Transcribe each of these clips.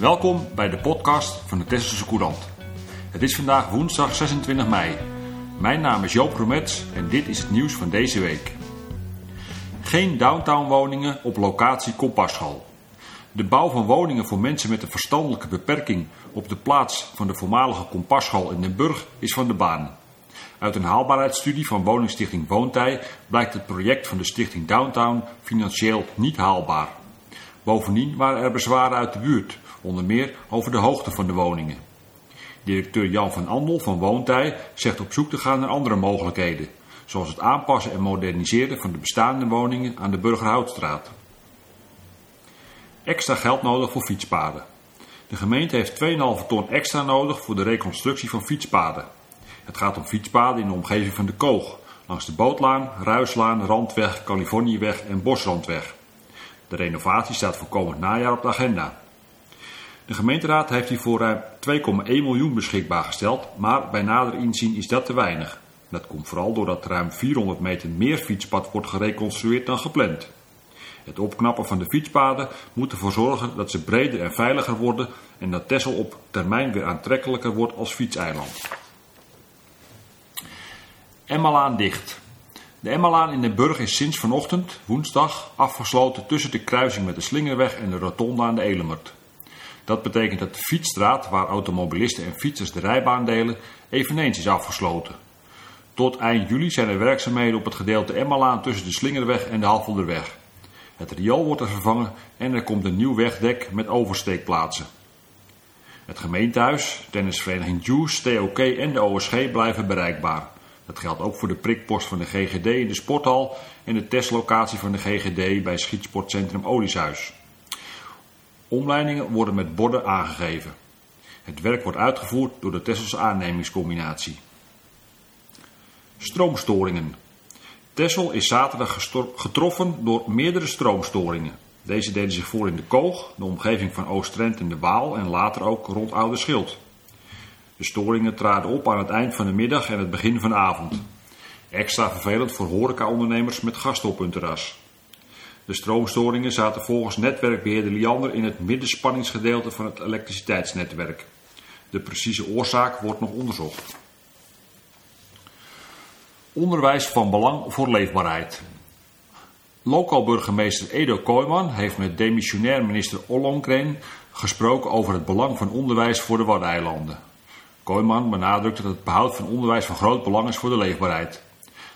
Welkom bij de podcast van de Texelse Courant. Het is vandaag woensdag 26 mei. Mijn naam is Joop Romets en dit is het nieuws van deze week. Geen downtown woningen op locatie Kompasschal. De bouw van woningen voor mensen met een verstandelijke beperking op de plaats van de voormalige Kompasschal in Den Burg is van de baan. Uit een haalbaarheidsstudie van woningstichting Woontij blijkt het project van de stichting Downtown financieel niet haalbaar. Bovendien waren er bezwaren uit de buurt, onder meer over de hoogte van de woningen. Directeur Jan van Andel van Woontij zegt op zoek te gaan naar andere mogelijkheden, zoals het aanpassen en moderniseren van de bestaande woningen aan de Burgerhoutstraat. Extra geld nodig voor fietspaden. De gemeente heeft 2,5 ton extra nodig voor de reconstructie van fietspaden. Het gaat om fietspaden in de omgeving van de Koog, langs de Bootlaan, Ruislaan, Randweg, Californiëweg en Bosrandweg. De renovatie staat voor komend najaar op de agenda. De gemeenteraad heeft hiervoor ruim 2,1 miljoen beschikbaar gesteld, maar bij nader inzien is dat te weinig. Dat komt vooral doordat ruim 400 meter meer fietspad wordt gereconstrueerd dan gepland. Het opknappen van de fietspaden moet ervoor zorgen dat ze breder en veiliger worden en dat Texel op termijn weer aantrekkelijker wordt als fietseiland. Emmalaan dicht. De Emmalaan in Den Burg is sinds vanochtend, woensdag, afgesloten tussen de kruising met de Slingerweg en de Rotonde aan de Elemert. Dat betekent dat de fietsstraat, waar automobilisten en fietsers de rijbaan delen, eveneens is afgesloten. Tot eind juli zijn er werkzaamheden op het gedeelte Emmalaan tussen de Slingerweg en de Halfolderweg. Het riool wordt er vervangen en er komt een nieuw wegdek met oversteekplaatsen. Het gemeentehuis, tennisvereniging Oost, TOK en de OSG blijven bereikbaar. Dat geldt ook voor de prikpost van de GGD in de sporthal en de testlocatie van de GGD bij schietsportcentrum Olieshuis. Omleidingen worden met borden aangegeven. Het werk wordt uitgevoerd door de Texelse aannemingscombinatie. Stroomstoringen. Texel is zaterdag getroffen door meerdere stroomstoringen. Deze deden zich voor in de Koog, de omgeving van Oost-Trent en de Waal en later ook rond Oude Schild. De storingen traden op aan het eind van de middag en het begin van de avond. Extra vervelend voor horecaondernemers met gasten op hun terras. De stroomstoringen zaten volgens netwerkbeheerder Liander in het middenspanningsgedeelte van het elektriciteitsnetwerk. De precieze oorzaak wordt nog onderzocht. Onderwijs van belang voor leefbaarheid. Lokaal burgemeester Edo Kooijman heeft met demissionair minister Ollongren gesproken over het belang van onderwijs voor de Waddeneilanden. Kooijman benadrukte dat het behoud van onderwijs van groot belang is voor de leefbaarheid.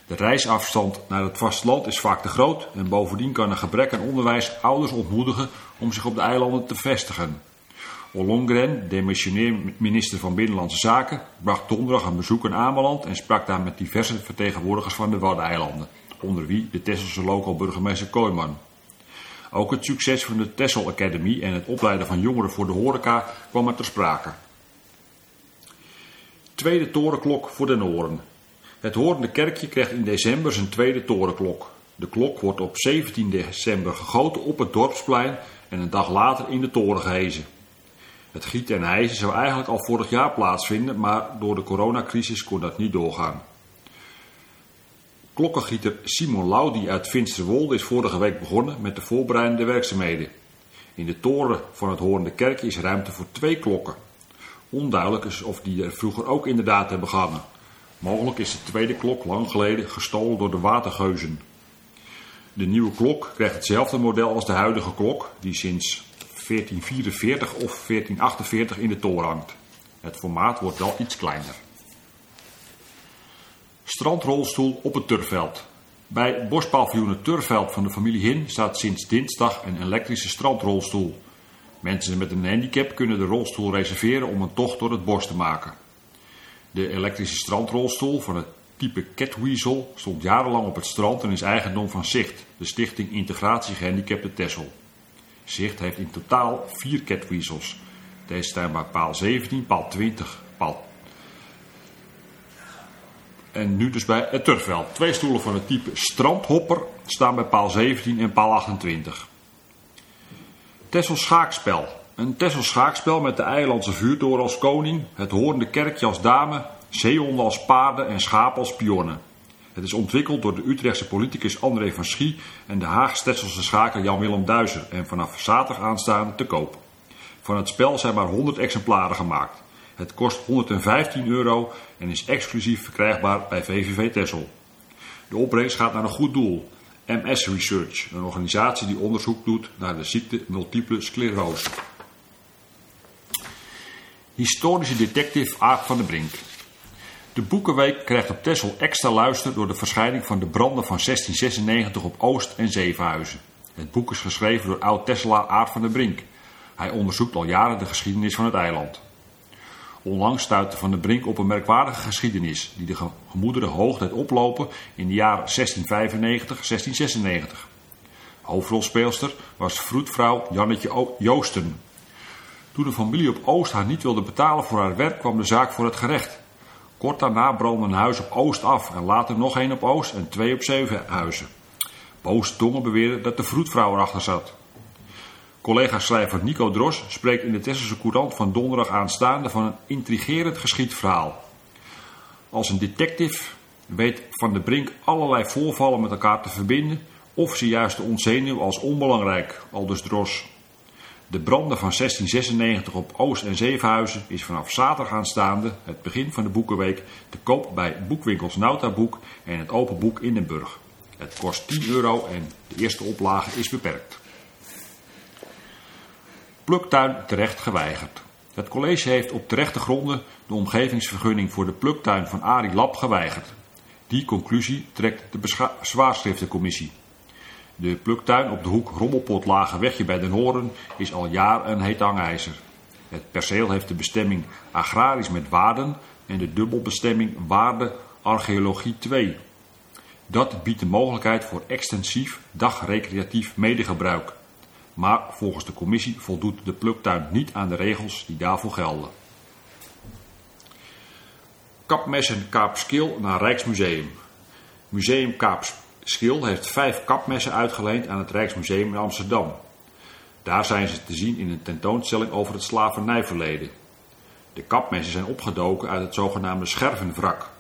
De reisafstand naar het vasteland is vaak te groot en bovendien kan een gebrek aan onderwijs ouders ontmoedigen om zich op de eilanden te vestigen. Ollongren, demissionair minister van Binnenlandse Zaken, bracht donderdag een bezoek aan Ameland en sprak daar met diverse vertegenwoordigers van de Waddeneilanden, onder wie de Texelse lokaal burgemeester Kooijman. Ook het succes van de Texel Academy en het opleiden van jongeren voor de horeca kwam er ter sprake. Tweede torenklok voor Den Hoorn. Het Hoornende Kerkje krijgt in december zijn tweede torenklok. De klok wordt op 17 december gegoten op het dorpsplein en een dag later in de toren gehezen. Het gieten en hijsen zou eigenlijk al vorig jaar plaatsvinden, maar door de coronacrisis kon dat niet doorgaan. Klokkengieter Simon Laudi uit Finsterwolde is vorige week begonnen met de voorbereidende werkzaamheden. In de toren van het Hoornende Kerkje is ruimte voor 2 klokken. Onduidelijk is of die er vroeger ook inderdaad hebben gehangen. Mogelijk is de tweede klok lang geleden gestolen door de watergeuzen. De nieuwe klok krijgt hetzelfde model als de huidige klok, die sinds 1444 of 1448 in de toren hangt. Het formaat wordt wel iets kleiner. Strandrolstoel op het Turfveld. Bij bospaviljoen Turfveld van de familie Hin staat sinds dinsdag een elektrische strandrolstoel. Mensen met een handicap kunnen de rolstoel reserveren om een tocht door het bos te maken. De elektrische strandrolstoel van het type Catweasel stond jarenlang op het strand en is eigendom van Zicht, de Stichting Integratie Gehandicapten Texel. Zicht heeft in totaal 4 Catweasels. Deze staan bij paal 17, paal 20, paal... En nu dus bij het Turfveld. 2 stoelen van het type strandhopper staan bij paal 17 en paal 28. Texel schaakspel. Een Texel schaakspel met de Eilandse vuurtoren als koning, het Hoornende Kerkje als dame, zeehonden als paarden en schapen als pionnen. Het is ontwikkeld door de Utrechtse politicus André van Schie en de Haagse Texelse schaker Jan Willem Duizer en vanaf zaterdag aanstaande te koop. Van het spel zijn maar 100 exemplaren gemaakt. Het kost €115 en is exclusief verkrijgbaar bij VVV Texel. De opbrengst gaat naar een goed doel. MS Research, een organisatie die onderzoek doet naar de ziekte multiple sclerose. Historische detective Aart van der Brink. De Boekenweek krijgt op Texel extra luister door de verschijning van de branden van 1696 op Oost en Zevenhuizen. Het boek is geschreven door oud-Texelaar Aart van der Brink. Hij onderzoekt al jaren de geschiedenis van het eiland. Onlangs stuitte Van der Brink op een merkwaardige geschiedenis die de gemoederen hoog deed oplopen in de jaren 1695-1696. Hoofdrolspeelster was vroedvrouw Jannetje Joosten. Toen de familie op Oost haar niet wilde betalen voor haar werk kwam de zaak voor het gerecht. Kort daarna brandde een huis op Oost af en later nog één op Oost en 2 op Zevenhuizen. Boze tongen beweerden dat de vroedvrouw erachter zat. Collega-schrijver Nico Dros spreekt in de Texelse Courant van donderdag aanstaande van een intrigerend geschiedverhaal. Als een detective weet Van der Brink allerlei voorvallen met elkaar te verbinden of ze juist te ontzenuwen als onbelangrijk, aldus Dros. De branden van 1696 op Oost en Zevenhuizen is vanaf zaterdag aanstaande, het begin van de Boekenweek, te koop bij boekwinkels Nautaboek en het Open Boek Innenburg. Het kost €10 en de eerste oplage is beperkt. Pluktuin terecht geweigerd. Het college heeft op terechte gronden de omgevingsvergunning voor de pluktuin van Arie Lab geweigerd. Die conclusie trekt de bezwaarschriftencommissie. De pluktuin op de hoek Rommelpot-Lage Wegje bij Den Horen is al jaren een heet hangijzer. Het perceel heeft de bestemming agrarisch met waarden en de dubbelbestemming waarde archeologie 2. Dat biedt de mogelijkheid voor extensief dagrecreatief medegebruik. Maar volgens de commissie voldoet de pluktuin niet aan de regels die daarvoor gelden. Kapmessen Kaapskil naar Rijksmuseum. Museum Kaapskil heeft 5 kapmessen uitgeleend aan het Rijksmuseum in Amsterdam. Daar zijn ze te zien in een tentoonstelling over het slavernijverleden. De kapmessen zijn opgedoken uit het zogenaamde schervenwrak.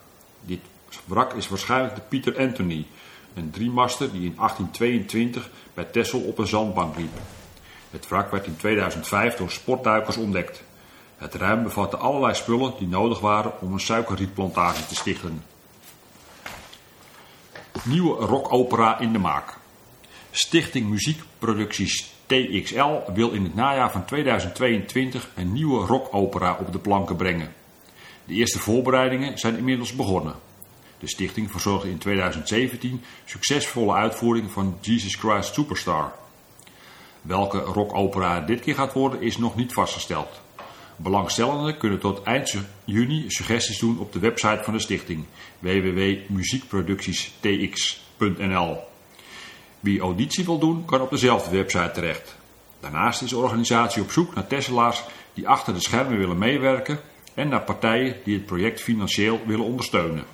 Dit wrak is waarschijnlijk de Pieter Anthony, een driemaster die in 1822 bij Texel op een zandbank liep. Het wrak werd in 2005 door sportduikers ontdekt. Het ruim bevatte allerlei spullen die nodig waren om een suikerrietplantage te stichten. Nieuwe rockopera in de maak. Stichting Muziekproducties TXL wil in het najaar van 2022 een nieuwe rockopera op de planken brengen. De eerste voorbereidingen zijn inmiddels begonnen. De stichting verzorgde in 2017 succesvolle uitvoering van Jesus Christ Superstar. Welke rockopera dit keer gaat worden is nog niet vastgesteld. Belangstellenden kunnen tot eind juni suggesties doen op de website van de stichting www.muziekproductiestx.nl. Wie auditie wil doen kan op dezelfde website terecht. Daarnaast is de organisatie op zoek naar Texelaars die achter de schermen willen meewerken en naar partijen die het project financieel willen ondersteunen.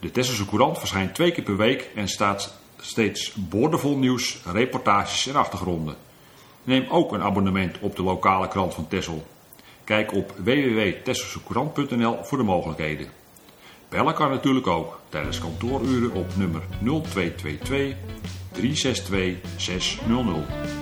De Texelse Courant verschijnt 2 keer per week en staat steeds boordevol nieuws, reportages en achtergronden. Neem ook een abonnement op de lokale krant van Texel. Kijk op www.texelsecourant.nl voor de mogelijkheden. Bellen kan natuurlijk ook tijdens kantooruren op nummer 0222 362 600.